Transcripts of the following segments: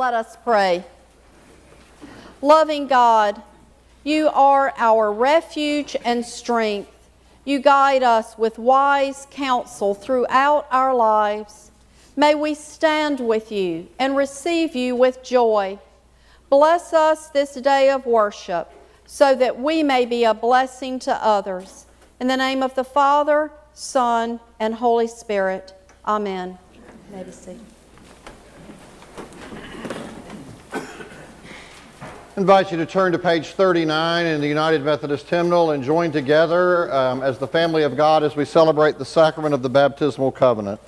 Let us pray. Loving God, you are our refuge and strength. You guide us with wise counsel throughout our lives. May we stand with you and receive you with joy. Bless us this day of worship so that we may be a blessing to others. In the name of the Father, Son, and Holy Spirit. Amen. You may be seated. I invite you to turn to page 39 in the United Methodist Hymnal and join together as the family of God as we celebrate the sacrament of the baptismal covenant.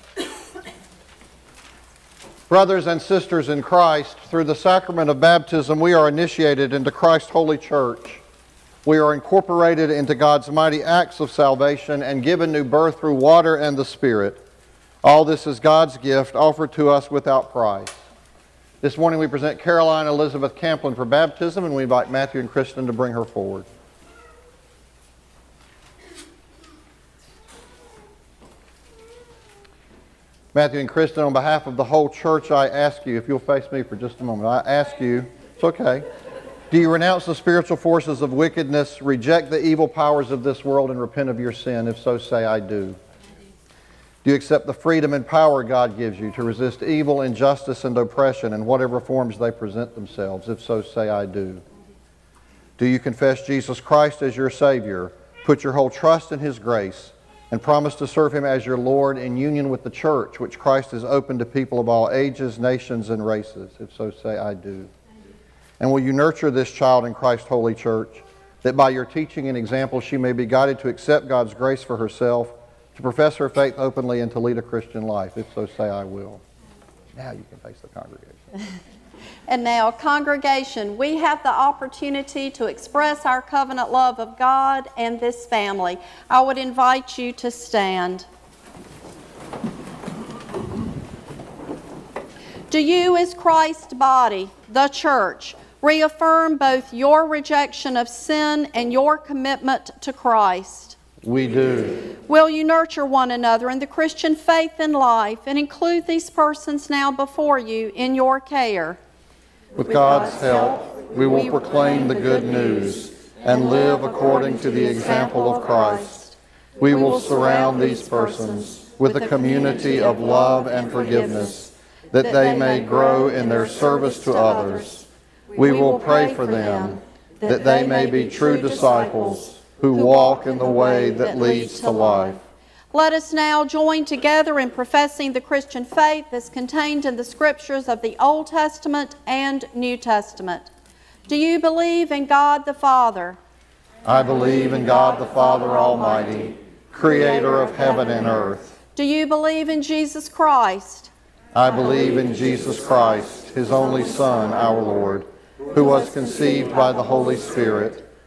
Brothers and sisters in Christ, through the sacrament of baptism, we are initiated into Christ's holy church. We are incorporated into God's mighty acts of salvation and given new birth through water and the Spirit. All this is God's gift offered to us without price. This morning we present Caroline Elizabeth Camplin for baptism, and we invite Matthew and Kristen to bring her forward. Matthew and Kristen, on behalf of the whole church, I ask you, if you'll face me for just a moment, I ask you, it's okay, do you renounce the spiritual forces of wickedness, reject the evil powers of this world, and repent of your sin? If so, say, I do. Do you accept the freedom and power God gives you to resist evil, injustice, and oppression in whatever forms they present themselves? If so, say, I do. Do you confess Jesus Christ as your Savior, put your whole trust in His grace, and promise to serve Him as your Lord in union with the church, which Christ has opened to people of all ages, nations, and races? If so, say, I do. And will you nurture this child in Christ's holy church, that by your teaching and example she may be guided to accept God's grace for herself, to profess her faith openly, and to lead a Christian life? If so, say, I will. Now you can face the congregation. And now, congregation, we have the opportunity to express our covenant love of God and this family. I would invite you to stand. Do you, as Christ's body, the church, reaffirm both your rejection of sin and your commitment to Christ? We do. Will you nurture one another in the Christian faith and life, and include these persons now before you in your care? With God's help, we will proclaim the good news and live according to the example of Christ. We will surround these persons with a community of love and forgiveness, that they may grow in their service to others. We will pray for them, that they may be true disciples who walk in the way that leads to life. Let us now join together in professing the Christian faith as contained in the Scriptures of the Old Testament and New Testament. Do you believe in God the Father? I believe in God the Father Almighty, creator of heaven and earth. Do you believe in Jesus Christ? I believe in Jesus Christ, His only Son, our Lord, who was conceived by the Holy Spirit,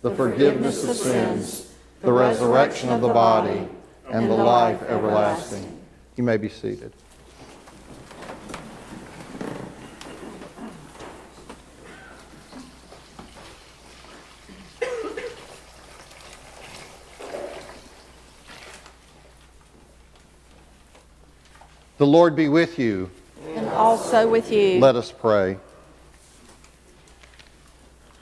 the forgiveness of sins, the resurrection of the body, and the life everlasting. You may be seated. The Lord be with you. And also with you. Let us pray.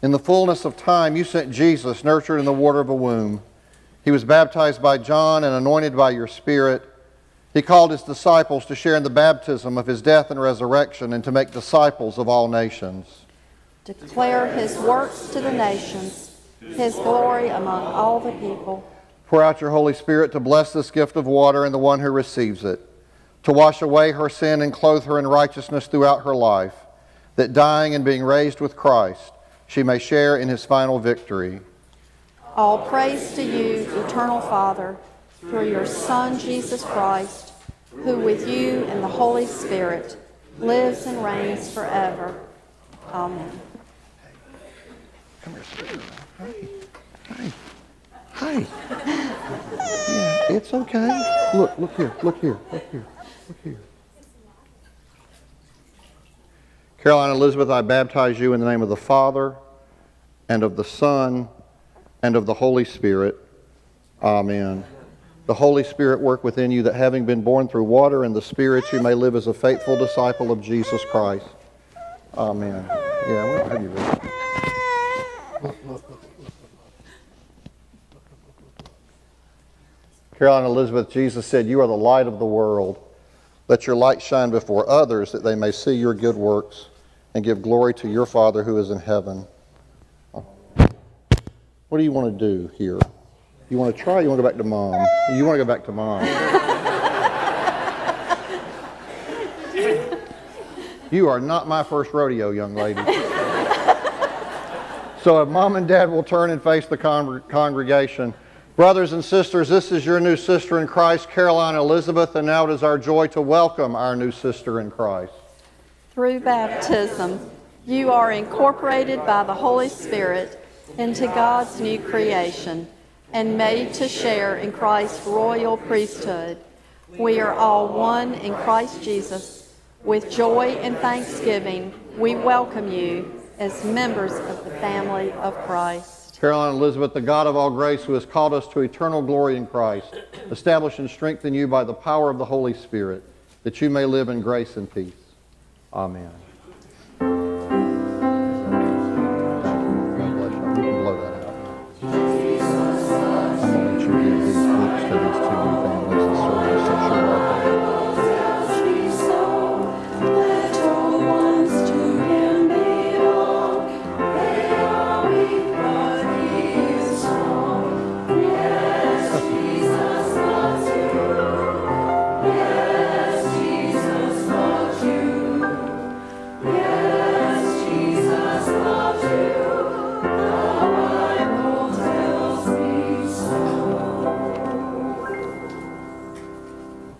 In the fullness of time, you sent Jesus, nurtured in the water of a womb. He was baptized by John and anointed by your Spirit. He called His disciples to share in the baptism of His death and resurrection, and to make disciples of all nations. Declare his works to the nations, his glory among all the people. Pour out your Holy Spirit to bless this gift of water and the one who receives it, to wash away her sin and clothe her in righteousness throughout her life, that dying and being raised with Christ, she may share in his final victory. All praise to you, eternal Father, through your Son, Jesus Christ, who with you and the Holy Spirit lives and reigns forever. Amen. Come here. Hey. Yeah, it's okay. Look here. Caroline Elizabeth, I baptize you in the name of the Father, and of the Son, and of the Holy Spirit. Amen. The Holy Spirit work within you that having been born through water and the Spirit, you may live as a faithful disciple of Jesus Christ. Amen. Yeah, we'll have you read. Caroline Elizabeth, Jesus said, "You are the light of the world. Let your light shine before others that they may see your good works and give glory to your Father who is in heaven." What do you want to do here? You want to try? You want to go back to Mom? You want to go back to Mom. You are not my first rodeo, young lady. So if Mom and Dad will turn and face the congregation, brothers and sisters, this is your new sister in Christ, Caroline Elizabeth, and now it is our joy to welcome our new sister in Christ. Through baptism, you are incorporated by the Holy Spirit into God's new creation and made to share in Christ's royal priesthood. We are all one in Christ Jesus. With joy and thanksgiving, we welcome you as members of the family of Christ. Caroline Elizabeth, the God of all grace, who has called us to eternal glory in Christ, establish and strengthen you by the power of the Holy Spirit, that you may live in grace and peace. Amen.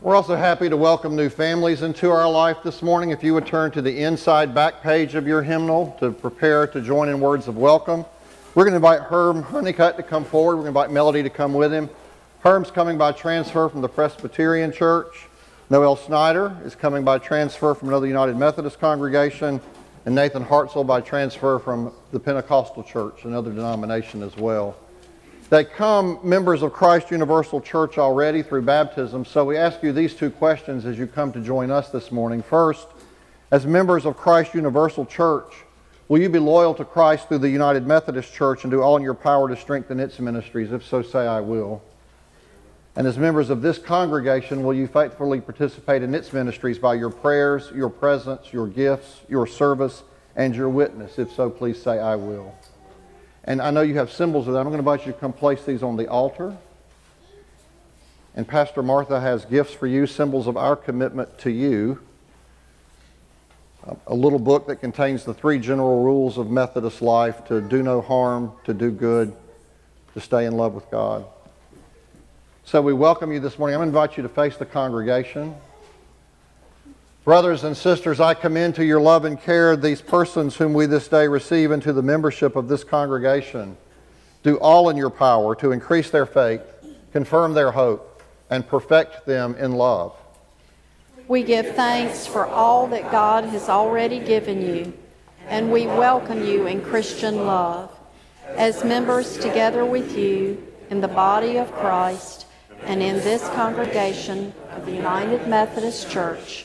We're also happy to welcome new families into our life this morning. If you would turn to the inside back page of your hymnal to prepare to join in words of welcome. We're going to invite Herm Honeycutt to come forward. We're going to invite Melody to come with him. Herm's coming by transfer from the Presbyterian Church. Noel Snyder is coming by transfer from another United Methodist congregation. And Nathan Hartzell by transfer from the Pentecostal Church, another denomination as well. They come members of Christ Universal Church already through baptism, so we ask you these two questions as you come to join us this morning. First, as members of Christ Universal Church, will you be loyal to Christ through the United Methodist Church and do all in your power to strengthen its ministries? If so, say, "I will." And as members of this congregation, will you faithfully participate in its ministries by your prayers, your presence, your gifts, your service, and your witness? If so, please say, "I will." And I know you have symbols of that. I'm going to invite you to come place these on the altar. And Pastor Martha has gifts for you, symbols of our commitment to you. A little book that contains the 3 general rules of Methodist life: to do no harm, to do good, to stay in love with God. So we welcome you this morning. I'm going to invite you to face the congregation. Brothers and sisters, I commend to your love and care these persons whom we this day receive into the membership of this congregation. Do all in your power to increase their faith, confirm their hope, and perfect them in love. We give thanks for all that God has already given you, and we welcome you in Christian love. As members together with you in the body of Christ and in this congregation of the United Methodist Church,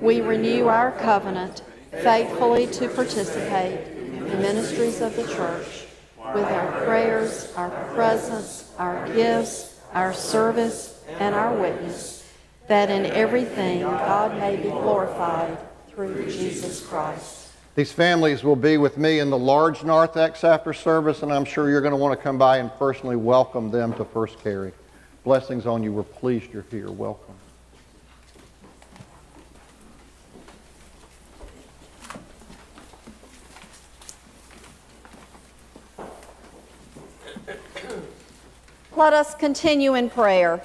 we renew our covenant faithfully to participate in the ministries of the church with our prayers, our presence, our gifts, our service, and our witness, that in everything God may be glorified through Jesus Christ. These families will be with me in the large narthex after service, and I'm sure you're going to want to come by and personally welcome them to First Cary. Blessings on you. We're pleased you're here. Welcome. Let us continue in prayer.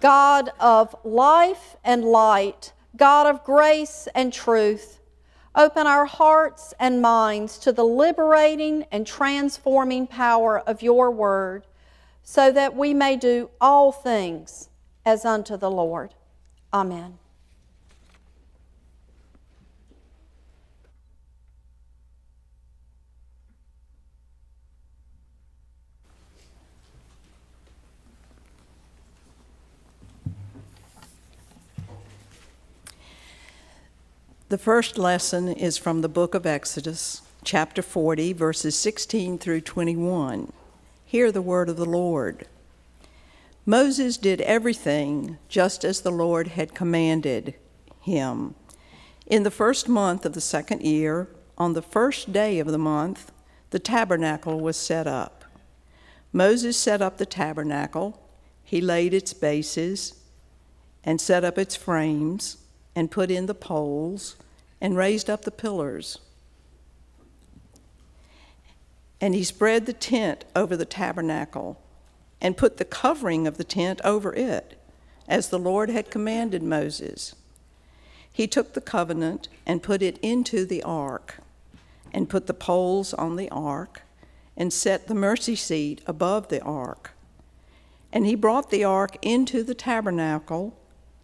God of life and light, God of grace and truth, open our hearts and minds to the liberating and transforming power of your word, so that we may do all things as unto the Lord. Amen. The first lesson is from the book of Exodus, chapter 40, verses 16 through 21. Hear the word of the Lord. Moses did everything just as the Lord had commanded him. In the first month of the second year, on the first day of the month, the tabernacle was set up. Moses set up the tabernacle. He laid its bases and set up its frames, and put in the poles, and raised up the pillars. And he spread the tent over the tabernacle, and put the covering of the tent over it, as the Lord had commanded Moses. He took the covenant and put it into the ark, and put the poles on the ark, and set the mercy seat above the ark. And he brought the ark into the tabernacle,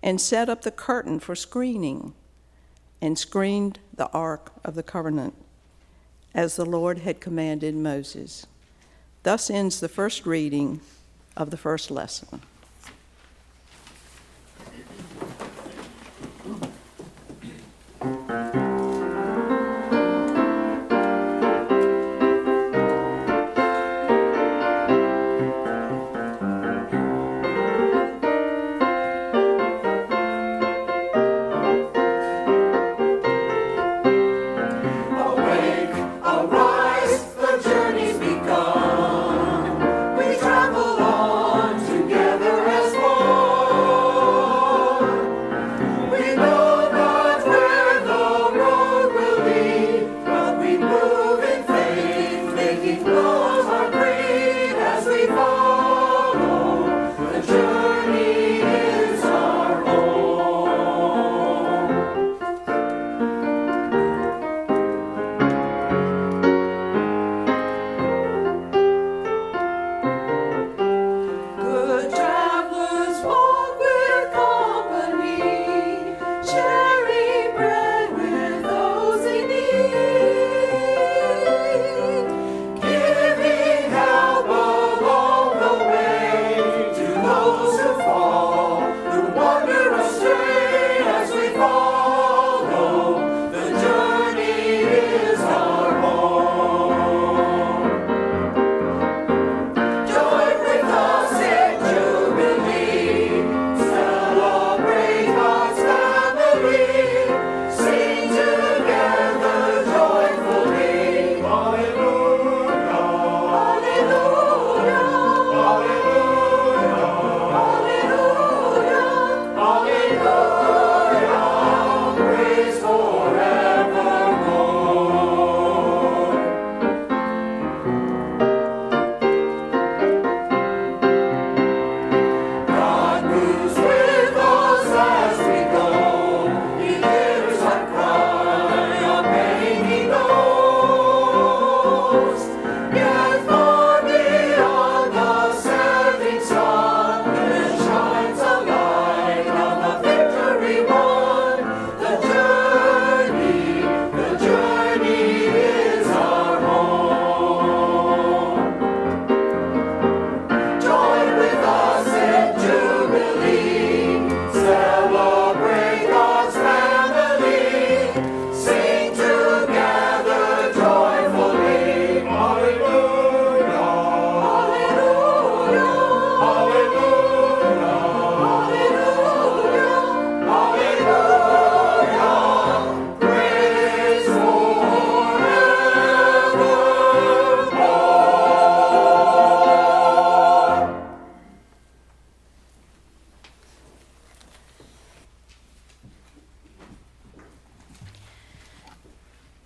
and set up the curtain for screening, and screened the ark of the covenant, as the Lord had commanded Moses. Thus ends the first reading of the first lesson. Together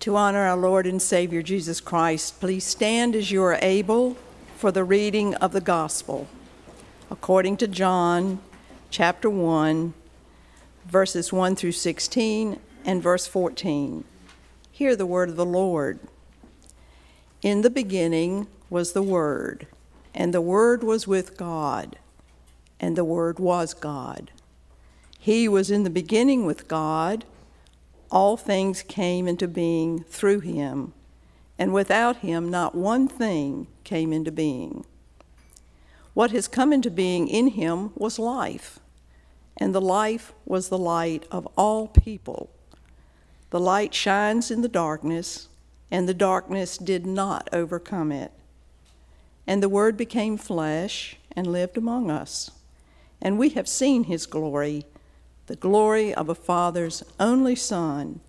to honor our Lord and Savior Jesus Christ, please stand as you are able for the reading of the gospel according to John chapter 1, verses 1 through 16 and verse 14. Hear the word of the Lord. In the beginning was the Word, and the Word was with God, and the Word was God. He was in the beginning with God. All things came into being through him, and without him not one thing came into being. What has come into being in him was life, and the life was the light of all people. The light shines in the darkness, and the darkness did not overcome it. And the Word became flesh and lived among us, and we have seen his glory, the glory of a Father's only Son,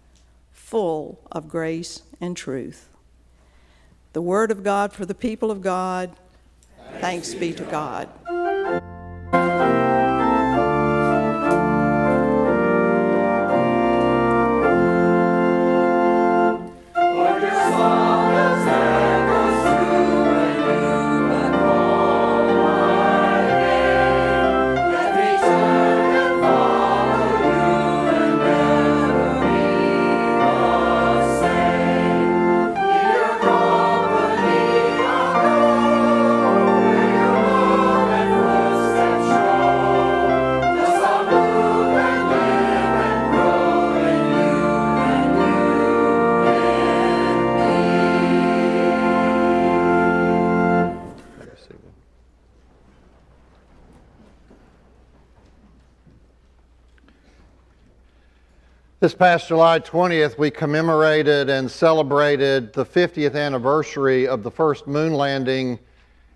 full of grace and truth. The word of God for the people of God. Thanks be to God. This past July 20th, we commemorated and celebrated the 50th anniversary of the first moon landing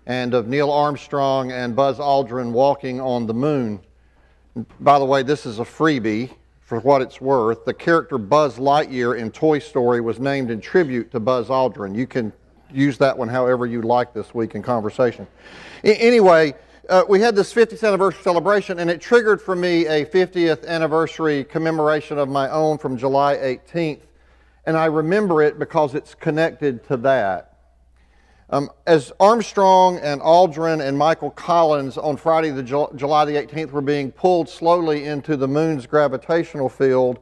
and of Neil Armstrong and Buzz Aldrin walking on the moon. By the way, this is a freebie for what it's worth. The character Buzz Lightyear in Toy Story was named in tribute to Buzz Aldrin. You can use that one however you like this week in conversation. Anyway, we had this 50th anniversary celebration, and it triggered for me a 50th anniversary commemoration of my own from July 18th, and I remember it because it's connected to that. As Armstrong and Aldrin and Michael Collins on Friday, July the 18th, were being pulled slowly into the moon's gravitational field,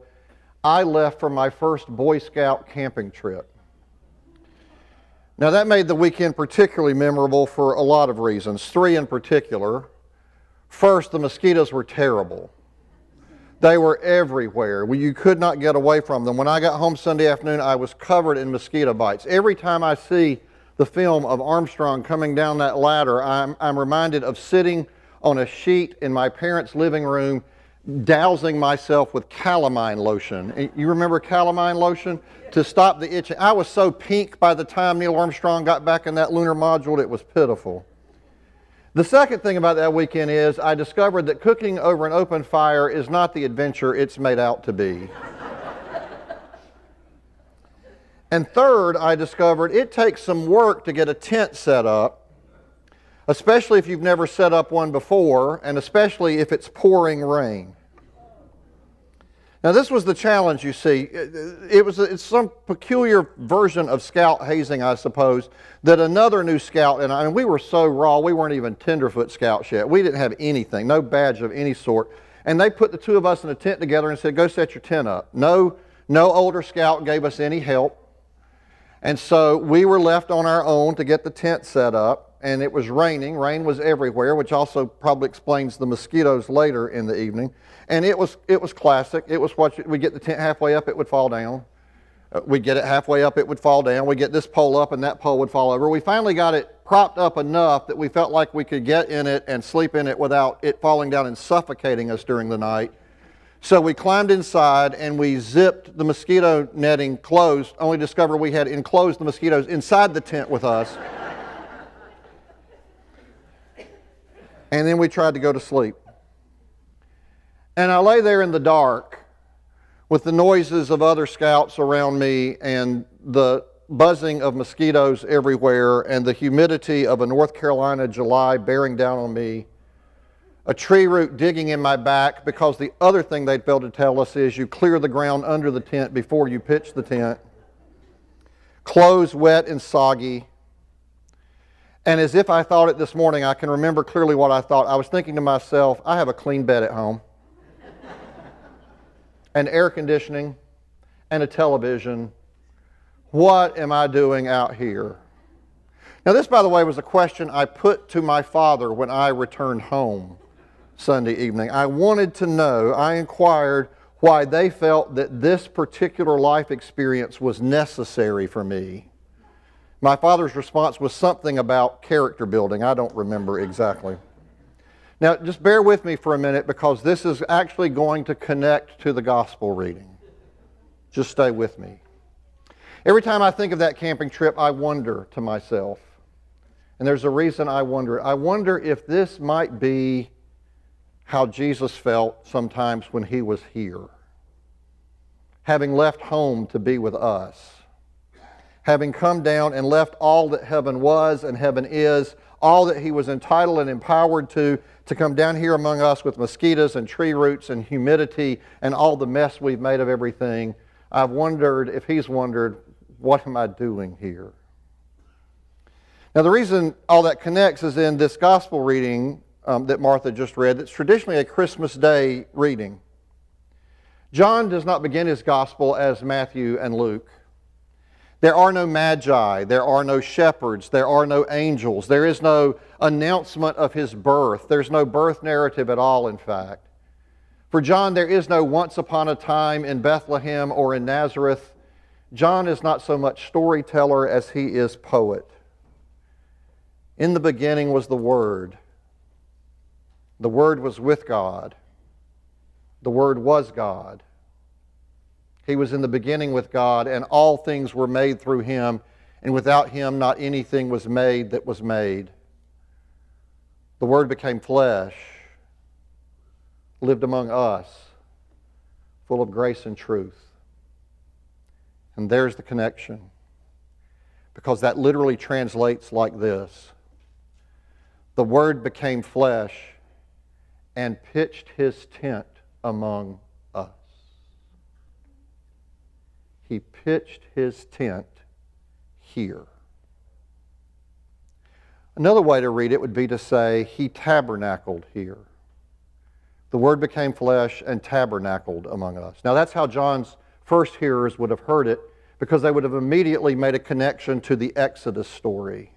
I left for my first Boy Scout camping trip. Now, that made the weekend particularly memorable for a lot of reasons, three in particular. First, the mosquitoes were terrible. They were everywhere. You could not get away from them. When I got home Sunday afternoon, I was covered in mosquito bites. Every time I see the film of Armstrong coming down that ladder, I'm reminded of sitting on a sheet in my parents' living room dousing myself with calamine lotion. You remember calamine lotion? To stop the itching. I was so pink by the time Neil Armstrong got back in that lunar module, it was pitiful. The second thing about that weekend is I discovered that cooking over an open fire is not the adventure it's made out to be. And third, I discovered it takes some work to get a tent set up, especially if you've never set up one before, and especially if it's pouring rain. Now, this was the challenge, you see. It's some peculiar version of scout hazing, I suppose, that another new scout, and I mean, we were so raw, we weren't even tenderfoot scouts yet. We didn't have anything, no badge of any sort. And they put the two of us in a tent together and said, go set your tent up. No older scout gave us any help. And so we were left on our own to get the tent set up. And it was raining. Rain was everywhere, which also probably explains the mosquitoes later in the evening. And it was classic. It was we'd get the tent halfway up, it would fall down. We'd get it halfway up, it would fall down. We'd get this pole up, and that pole would fall over. We finally got it propped up enough that we felt like we could get in it and sleep in it without it falling down and suffocating us during the night. So we climbed inside, and we zipped the mosquito netting closed, only discovered we had enclosed the mosquitoes inside the tent with us. And then we tried to go to sleep. And I lay there in the dark with the noises of other scouts around me and the buzzing of mosquitoes everywhere and the humidity of a North Carolina July bearing down on me, a tree root digging in my back, because the other thing they failed to tell us is you clear the ground under the tent before you pitch the tent. clothes wet and soggy. And as if I thought it this morning, I can remember clearly what I thought. I was thinking to myself, I have a clean bed at home, and air conditioning, and a television. What am I doing out here? Now this, by the way, was a question I put to my father when I returned home Sunday evening. I wanted to know, I inquired why they felt that this particular life experience was necessary for me. My father's response was something about character building. I don't remember exactly. Now just bear with me for a minute, because this is actually going to connect to the gospel reading. Just stay with me. Every time I think of that camping trip, I wonder to myself, and there's a reason I wonder. I wonder if this might be how Jesus felt sometimes when he was here, having left home to be with us, having come down and left all that heaven was and heaven is, all that he was entitled and empowered to come down here among us with mosquitoes and tree roots and humidity and all the mess we've made of everything. I've wondered if he's wondered, what am I doing here? Now the reason all that connects is in this gospel reading that Martha just read, that's traditionally a Christmas Day reading. John does not begin his gospel as Matthew and Luke. There are no magi, there are no shepherds, there are no angels, there is no announcement of his birth, there's no birth narrative at all, in fact. For John, there is no once upon a time in Bethlehem or in Nazareth. John is not so much storyteller as he is poet. In the beginning was the Word. The Word was with God. The Word was God. He was in the beginning with God, and all things were made through him, and without him not anything was made that was made. The Word became flesh, lived among us, full of grace and truth. And there's the connection, because that literally translates like this. The Word became flesh and pitched his tent among us. He pitched his tent here. Another way to read it would be to say, he tabernacled here. The Word became flesh and tabernacled among us. Now that's how John's first hearers would have heard it, because they would have immediately made a connection to the Exodus story.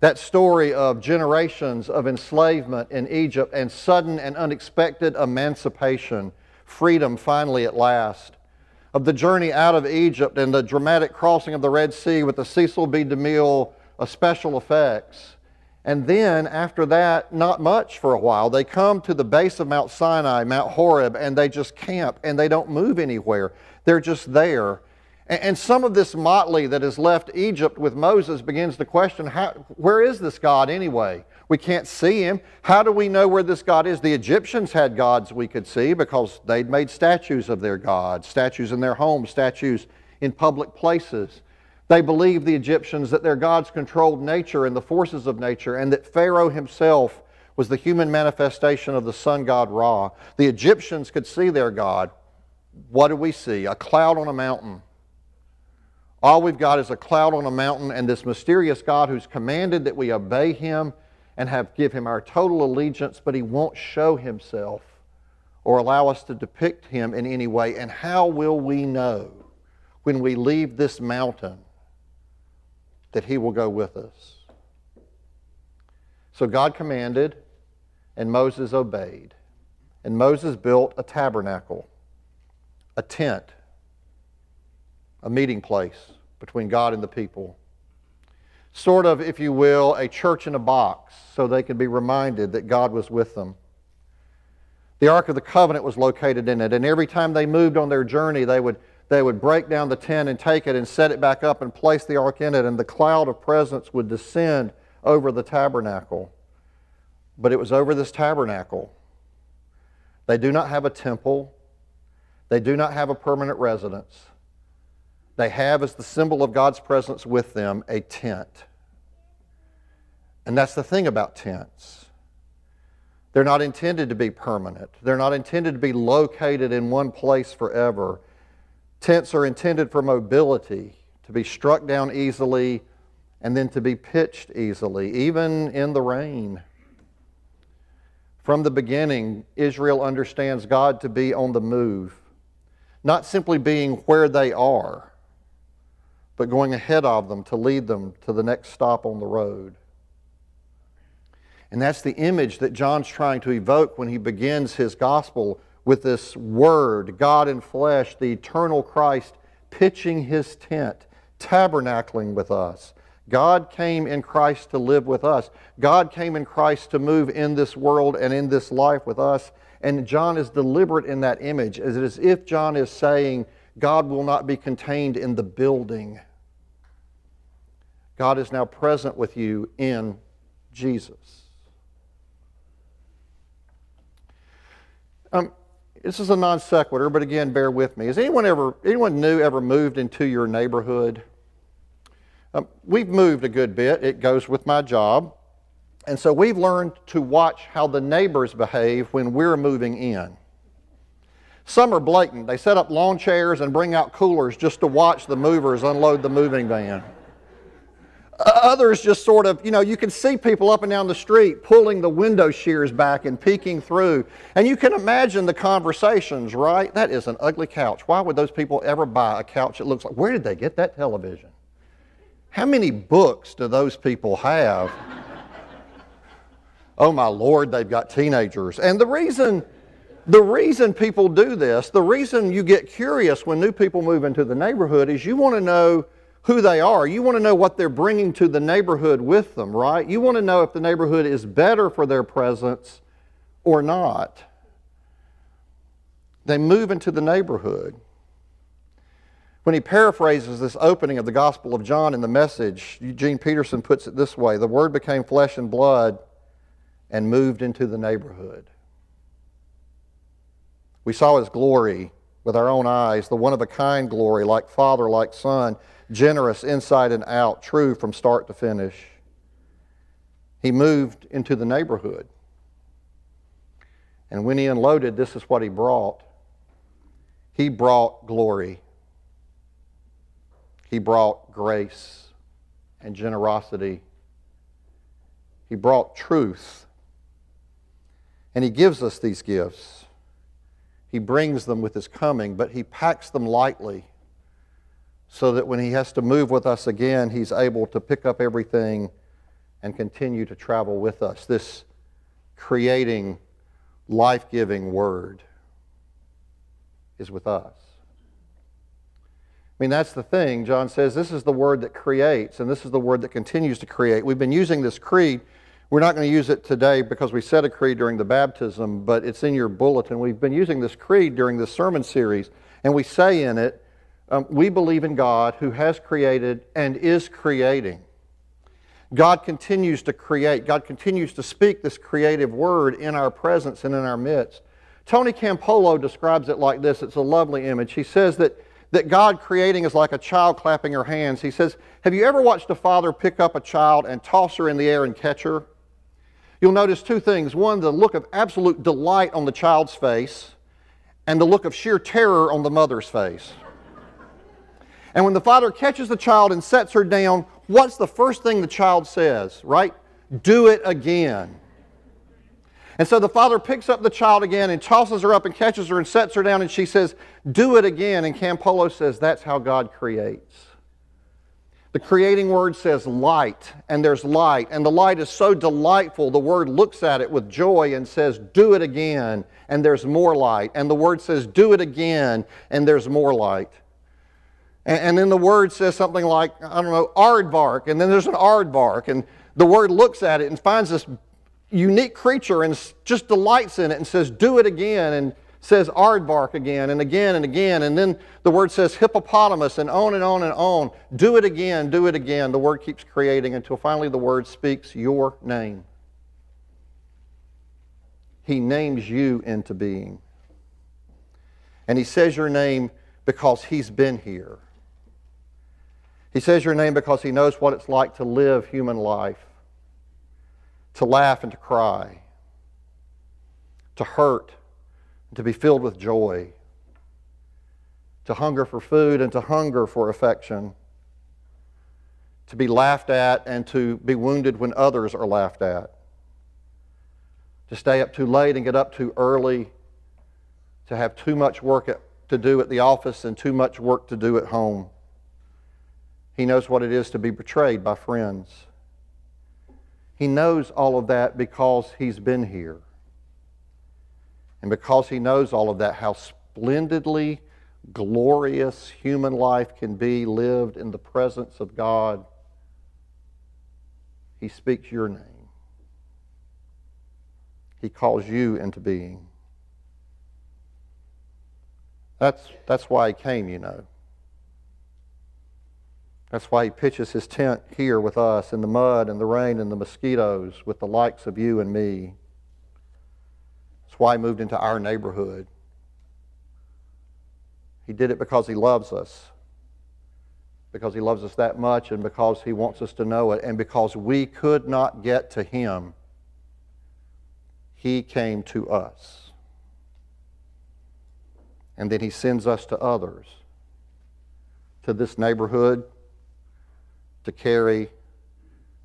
That story of generations of enslavement in Egypt and sudden and unexpected emancipation, freedom finally at last, of the journey out of Egypt and the dramatic crossing of the Red Sea with the Cecil B. DeMille special effects. And then, after that, not much for a while. They come to the base of Mount Sinai, Mount Horeb, and they just camp, and they don't move anywhere. They're just there. And some of this motley that has left Egypt with Moses begins to question, where is this God anyway? We can't see him. How do we know where this God is? The Egyptians had gods we could see, because they'd made statues of their gods, statues in their homes, statues in public places. They believed, the Egyptians, that their gods controlled nature and the forces of nature, and that Pharaoh himself was the human manifestation of the sun god Ra. The Egyptians could see their god. What do we see? A cloud on a mountain. All we've got is a cloud on a mountain and this mysterious God who's commanded that we obey him and give him our total allegiance, but he won't show himself or allow us to depict him in any way. And how will we know when we leave this mountain that he will go with us? So God commanded, and Moses obeyed. And Moses built a tabernacle, a tent, a meeting place between God and the people. Sort of, if you will, a church in a box, so they could be reminded that God was with them. The Ark of the Covenant was located in it, and every time they moved on their journey, they would break down the tent and take it and set it back up and place the ark in it, and the cloud of presence would descend over the tabernacle. But it was over this tabernacle. They do not have a temple. They do not have a permanent residence. They have, as the symbol of God's presence with them, a tent. And that's the thing about tents. They're not intended to be permanent. They're not intended to be located in one place forever. Tents are intended for mobility, to be struck down easily, and then to be pitched easily, even in the rain. From the beginning, Israel understands God to be on the move, not simply being where they are, but going ahead of them to lead them to the next stop on the road. And that's the image that John's trying to evoke when he begins his gospel with this Word, God in flesh, the eternal Christ, pitching His tent, tabernacling with us. God came in Christ to live with us. God came in Christ to move in this world and in this life with us. And John is deliberate in that image, as if John is saying, God will not be contained in the building. God is now present with you in Jesus. This is a non sequitur, but again, bear with me. Has anyone new ever moved into your neighborhood? We've moved a good bit. It goes with my job. And so we've learned to watch how the neighbors behave when we're moving in. Some are blatant. They set up lawn chairs and bring out coolers just to watch the movers unload the moving van. Others just sort of, you can see people up and down the street pulling the window shears back and peeking through. And you can imagine the conversations, right? That is an ugly couch. Why would those people ever buy a couch that looks like, where did they get that television? How many books do those people have? Oh my Lord, they've got teenagers. And the reason people do this, the reason you get curious when new people move into the neighborhood is you want to know who they are. You want to know what they're bringing to the neighborhood with them, right? You want to know if the neighborhood is better for their presence or not. They move into the neighborhood. When he paraphrases this opening of the Gospel of John in The Message, Eugene Peterson puts it this way, the Word became flesh and blood and moved into the neighborhood. We saw His glory with our own eyes, the one-of-a-kind glory, like Father, like Son, generous inside and out, true from start to finish. He moved into the neighborhood. And when He unloaded, this is what He brought. He brought glory. He brought grace and generosity. He brought truth. And He gives us these gifts. He brings them with His coming, but He packs them lightly so that when He has to move with us again, He's able to pick up everything and continue to travel with us. This creating, life-giving Word is with us. I mean, that's the thing. John says this is the Word that creates, and this is the Word that continues to create. We've been using this creed. We're not going to use it today because we said a creed during the baptism, but it's in your bulletin. We've been using this creed during this sermon series, and we say in it, we believe in God who has created and is creating. God continues to create. God continues to speak this creative Word in our presence and in our midst. Tony Campolo describes it like this. It's a lovely image. He says that God creating is like a child clapping her hands. He says, have you ever watched a father pick up a child and toss her in the air and catch her? You'll notice two things. One, the look of absolute delight on the child's face, and the look of sheer terror on the mother's face. And when the father catches the child and sets her down, what's the first thing the child says, right? Do it again. And so the father picks up the child again and tosses her up and catches her and sets her down, and she says, do it again. And Campolo says that's how God creates. The creating Word says light, and there's light, and the light is so delightful the Word looks at it with joy and says, do it again, and there's more light. And the Word says, do it again, and there's more light. And then the Word says something like, I don't know, aardvark, and then there's an aardvark, and the Word looks at it and finds this unique creature and just delights in it and says, do it again, and says aardvark again and again and again. And then the Word says hippopotamus, and on and on and on. Do it again, do it again. The Word keeps creating until finally the Word speaks your name. He names you into being. And He says your name because He's been here. He says your name because He knows what it's like to live human life. To laugh and to cry, to hurt and to be filled with joy, to hunger for food and to hunger for affection, to be laughed at, and to be wounded when others are laughed at, to stay up too late and get up too early, to have too much work to do at the office and too much work to do at home. He knows what it is to be betrayed by friends. He knows all of that because he's been here. And because he knows all of that, how splendidly glorious human life can be lived in the presence of God, he speaks your name. He calls you into being. That's why he came, you know. That's why he pitches his tent here with us in the mud and the rain and the mosquitoes with the likes of you and me. That's why he moved into our neighborhood. He did it because he loves us. Because he loves us that much, and because he wants us to know it, and because we could not get to him, he came to us. And then he sends us to others, to this neighborhood, to carry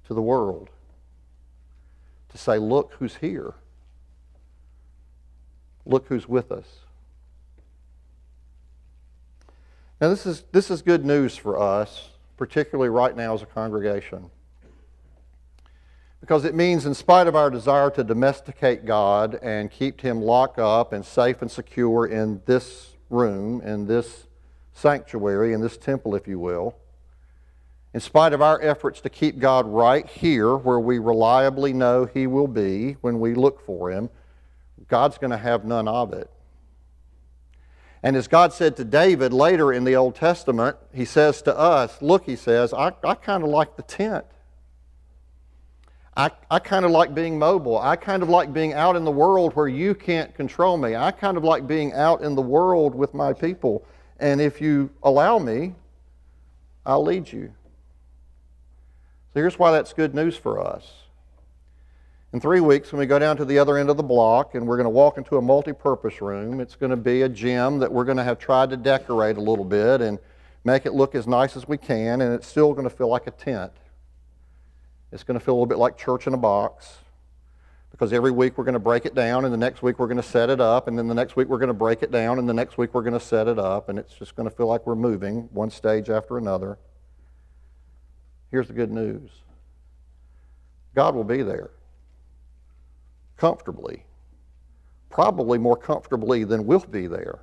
to the world, to say, look who's here. Look who's with us. Now this is good news for us, particularly right now as a congregation, because it means in spite of our desire to domesticate God and keep him locked up and safe and secure in this room, in this sanctuary, in this temple, if you will, in spite of our efforts to keep God right here where we reliably know he will be when we look for him, God's going to have none of it. And as God said to David later in the Old Testament, he says to us, look, he says, I kind of like the tent. I kind of like being mobile. I kind of like being out in the world where you can't control me. I kind of like being out in the world with my people. And if you allow me, I'll lead you. So here's why that's good news for us. In 3 weeks, when we go down to the other end of the block and we're going to walk into a multi-purpose room, it's going to be a gym that we're going to have tried to decorate a little bit and make it look as nice as we can, and it's still going to feel like a tent. It's going to feel a little bit like church in a box, because every week we're going to break it down, and the next week we're going to set it up, and then the next week we're going to break it down, and the next week we're going to set it up, and it's just going to feel like we're moving one stage after another. Here's the good news. God will be there. Comfortably, probably more comfortably than we'll be there,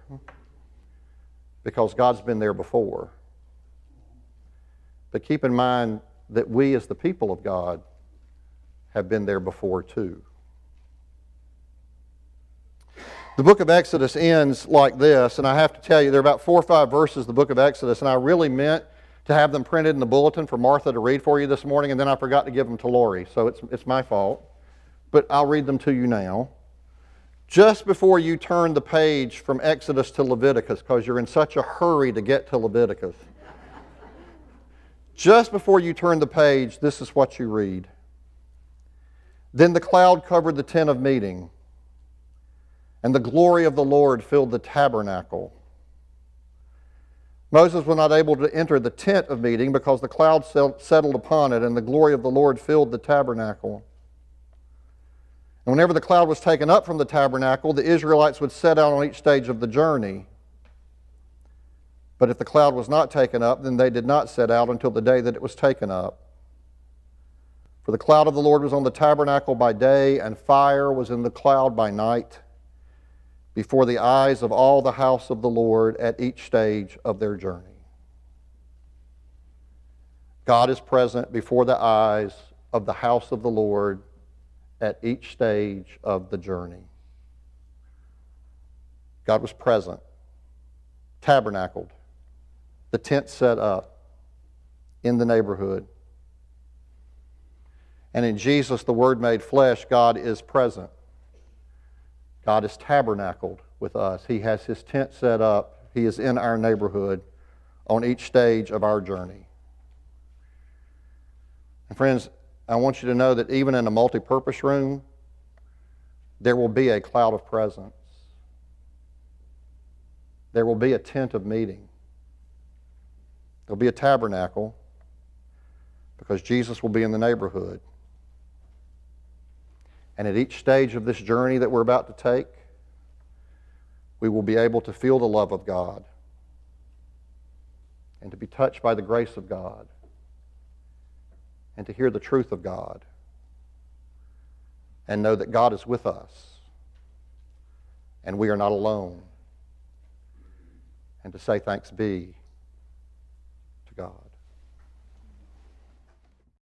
because God's been there before. But keep in mind that we as the people of God have been there before too. The book of Exodus ends like this, and I have to tell you, there are about 4 or 5 verses of the book of Exodus, and I really meant to have them printed in the bulletin for Martha to read for you this morning, and then I forgot to give them to Lori, so it's my fault. But I'll read them to you now. Just before you turn the page from Exodus to Leviticus, because you're in such a hurry to get to Leviticus, just before you turn the page, this is what you read. Then the cloud covered the tent of meeting, and the glory of the Lord filled the tabernacle. Moses was not able to enter the tent of meeting because the cloud settled upon it, and the glory of the Lord filled the tabernacle. And whenever the cloud was taken up from the tabernacle, the Israelites would set out on each stage of the journey. But if the cloud was not taken up, then they did not set out until the day that it was taken up. For the cloud of the Lord was on the tabernacle by day, and fire was in the cloud by night, before the eyes of all the house of the Lord at each stage of their journey. God is present before the eyes of the house of the Lord at each stage of the journey. God was present, tabernacled, the tent set up in the neighborhood. And in Jesus, the Word made flesh, God is present. God is tabernacled with us. He has his tent set up. He is in our neighborhood on each stage of our journey. And friends, I want you to know that even in a multi-purpose room, there will be a cloud of presence. There will be a tent of meeting. There'll be a tabernacle. because Jesus will be in the neighborhood. And at each stage of this journey that we're about to take, we will be able to feel the love of God and to be touched by the grace of God and to hear the truth of God and know that God is with us and we are not alone, and to say thanks be to God.